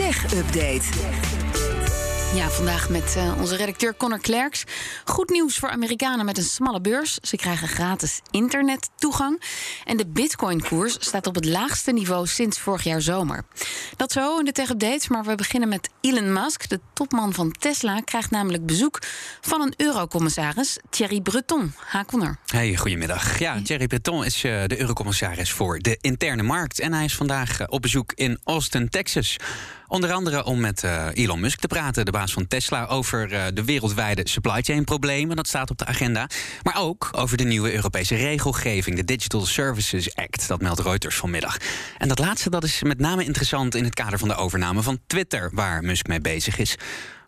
Tech-update. Ja, vandaag met onze redacteur Connor Klerks. Goed nieuws voor Amerikanen met een smalle beurs. Ze krijgen gratis internettoegang. En de Bitcoin-koers staat op het laagste niveau sinds vorig jaar zomer. Dat zo in de tech-update, maar we beginnen met Elon Musk. De topman van Tesla krijgt namelijk bezoek van een eurocommissaris, Thierry Breton. Ha, Connor. Hey, goedemiddag. Ja, Thierry Breton is de eurocommissaris voor de interne markt. En hij is vandaag op bezoek in Austin, Texas. Onder andere om met Elon Musk te praten, de baas van Tesla, over de wereldwijde supply chain problemen. Dat staat op de agenda. Maar ook over de nieuwe Europese regelgeving, de Digital Services Act. Dat meldt Reuters vanmiddag. En dat laatste, dat is met name interessant in het kader van de overname van Twitter, waar Musk mee bezig is.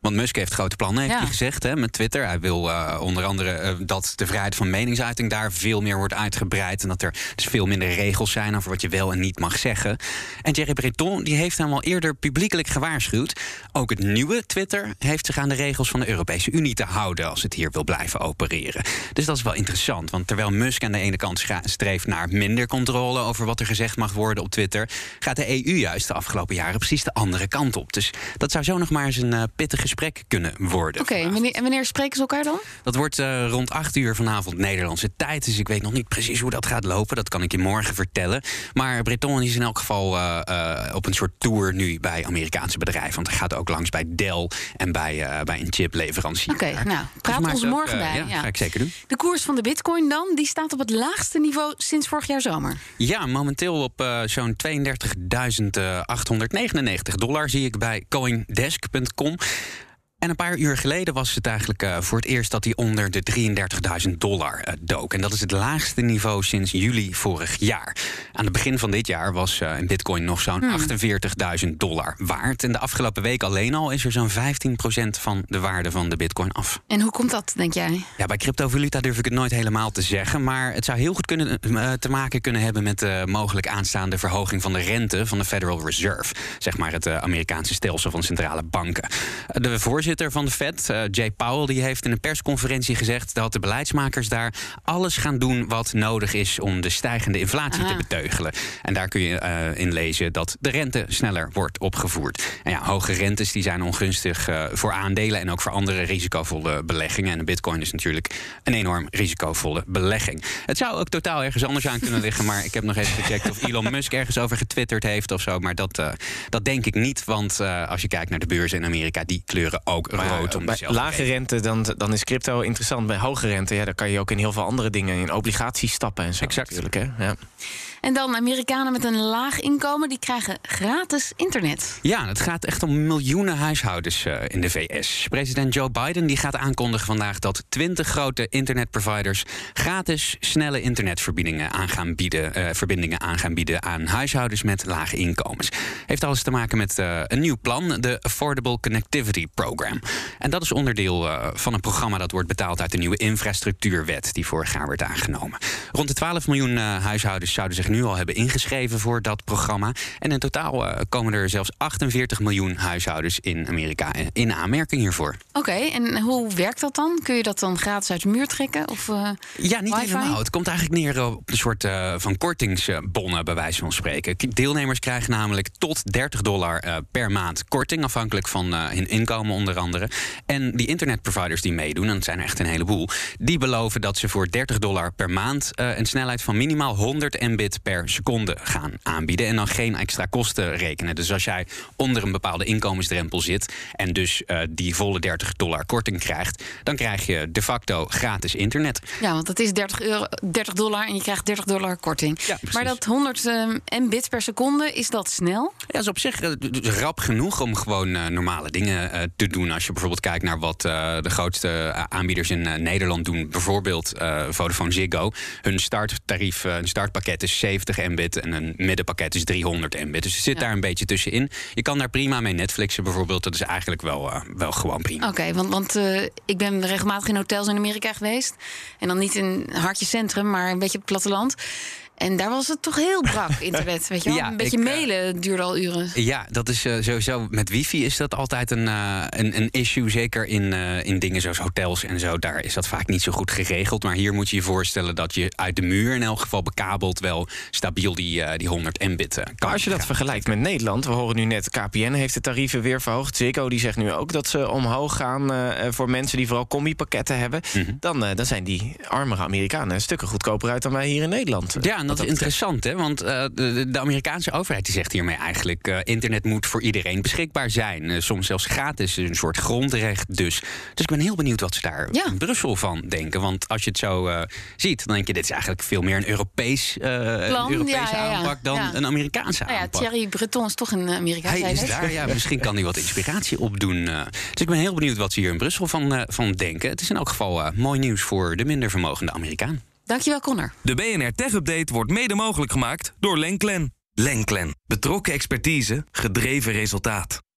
Want Musk heeft grote plannen, heeft hij gezegd, hè, met Twitter. Hij wil onder andere dat de vrijheid van meningsuiting daar veel meer wordt uitgebreid. En dat er dus veel minder regels zijn over wat je wel en niet mag zeggen. En Thierry Breton die heeft hem al eerder publiekelijk gewaarschuwd. Ook het nieuwe Twitter heeft zich aan de regels van de Europese Unie te houden als het hier wil blijven opereren. Dus dat is wel interessant. Want terwijl Musk aan de ene kant streeft naar minder controle over wat er gezegd mag worden op Twitter, gaat de EU juist de afgelopen jaren precies de andere kant op. Dus dat zou zo nog maar eens een pittige gesprek kunnen worden. Oké, en wanneer spreken ze elkaar dan? Dat wordt rond 8:00 vanavond Nederlandse tijd. Dus ik weet nog niet precies hoe dat gaat lopen. Dat kan ik je morgen vertellen. Maar Breton is in elk geval op een soort tour nu bij Amerikaanse bedrijven. Want hij gaat ook langs bij Dell en bij een chipleverancier. Oké, nou, praat ons morgen bij. Ja, ga ik zeker doen. De koers van de Bitcoin dan, die staat op het laagste niveau sinds vorig jaar zomer. Ja, momenteel op zo'n $32.899 zie ik bij coindesk.com. En een paar uur geleden was het eigenlijk voor het eerst dat hij onder de $33.000 dook. En dat is het laagste niveau sinds juli vorig jaar. Aan het begin van dit jaar was een bitcoin nog zo'n $48.000 waard. En de afgelopen week alleen al is er zo'n 15% van de waarde van de bitcoin af. En hoe komt dat, denk jij? Ja, bij cryptovaluta durf ik het nooit helemaal te zeggen. Maar het zou heel goed kunnen, te maken kunnen hebben met de mogelijk aanstaande verhoging van de rente van de Federal Reserve. Zeg maar het Amerikaanse stelsel van centrale banken. De voorzitter van de Fed, Jay Powell, die heeft in een persconferentie gezegd dat de beleidsmakers daar alles gaan doen wat nodig is om de stijgende inflatie te beteugelen. En daar kun je in lezen dat de rente sneller wordt opgevoerd. En ja, hoge rentes die zijn ongunstig voor aandelen en ook voor andere risicovolle beleggingen. En de bitcoin is natuurlijk een enorm risicovolle belegging. Het zou ook totaal ergens anders aan kunnen liggen, maar ik heb nog even gecheckt of Elon Musk ergens over getwitterd heeft of zo. Maar dat denk ik niet, want als je kijkt naar de beurzen in Amerika, die kleuren ook rood om bij lage rente, dan is crypto interessant. Bij hoge rente, ja, dan kan je ook in heel veel andere dingen, in obligaties stappen en zo. Exact. Natuurlijk, hè? Ja. En dan Amerikanen met een laag inkomen, die krijgen gratis internet. Ja, het gaat echt om miljoenen huishoudens in de VS. President Joe Biden die gaat aankondigen vandaag dat 20 grote internetproviders gratis snelle internetverbindingen aan gaan bieden aan huishoudens met lage inkomens. Heeft alles te maken met een nieuw plan, de Affordable Connectivity Program. En dat is onderdeel van een programma dat wordt betaald uit de nieuwe infrastructuurwet die vorig jaar werd aangenomen. Rond de 12 miljoen huishoudens zouden zich nu al hebben ingeschreven voor dat programma. En in totaal komen er zelfs 48 miljoen huishoudens in Amerika in aanmerking hiervoor. Oké, en hoe werkt dat dan? Kun je dat dan gratis uit de muur trekken? Of, ja, niet wifi? Helemaal. Het komt eigenlijk neer op een soort van kortingsbonnen, bij wijze van spreken. Deelnemers krijgen namelijk tot $30 per maand korting, afhankelijk van hun inkomen onder andere. En die internetproviders die meedoen, en dat zijn echt een heleboel, die beloven dat ze voor $30 per maand een snelheid van minimaal 100 Mbit per seconde gaan aanbieden en dan geen extra kosten rekenen. Dus als jij onder een bepaalde inkomensdrempel zit en dus die volle $30 korting krijgt, dan krijg je de facto gratis internet. Ja, want dat is $30 en je krijgt $30 korting. Ja, maar dat 100 Mbit per seconde, is dat snel? Ja, dat is op zich rap genoeg om gewoon normale dingen te doen. Als je bijvoorbeeld kijkt naar wat de grootste aanbieders in Nederland doen, bijvoorbeeld Vodafone, Ziggo. Hun starttarief, hun startpakket is 70 Mbit en een middenpakket is 300 Mbit. Dus het zit daar een beetje tussenin. Je kan daar prima mee Netflixen bijvoorbeeld. Dat is eigenlijk wel gewoon prima. Oké, want ik ben regelmatig in hotels in Amerika geweest. En dan niet in een hartje centrum, maar een beetje op het platteland. En daar was het toch heel brak, internet. Weet je wel? Ja, een beetje mailen duurde al uren. Ja, dat is sowieso... Met wifi is dat altijd een issue. Zeker in dingen zoals hotels en zo. Daar is dat vaak niet zo goed geregeld. Maar hier moet je je voorstellen dat je uit de muur... in elk geval bekabeld wel stabiel die 100 Mbit kan. Maar als je dat vergelijkt met Nederland... we horen nu net, KPN heeft de tarieven weer verhoogd. Ziggo die zegt nu ook dat ze omhoog gaan... voor mensen die vooral combipakketten hebben. Mm-hmm. Dan zijn die armere Amerikanen... stukken goedkoper uit dan wij hier in Nederland. Ja, en dat is interessant, hè? Want de Amerikaanse overheid die zegt hiermee eigenlijk... internet moet voor iedereen beschikbaar zijn. Soms zelfs gratis, een soort grondrecht dus. Dus ik ben heel benieuwd wat ze daar in Brussel van denken. Want als je het zo ziet, dan denk je... dit is eigenlijk veel meer een Europese aanpak dan een Amerikaanse aanpak. Thierry Breton is toch een Amerikaan. Hij is daar, misschien kan hij wat inspiratie opdoen. Dus ik ben heel benieuwd wat ze hier in Brussel van denken. Het is in elk geval mooi nieuws voor de minder vermogende Amerikaan. Dankjewel, Connor. De BNR Tech Update wordt mede mogelijk gemaakt door Lenklen. Lenklen. Betrokken expertise, gedreven resultaat.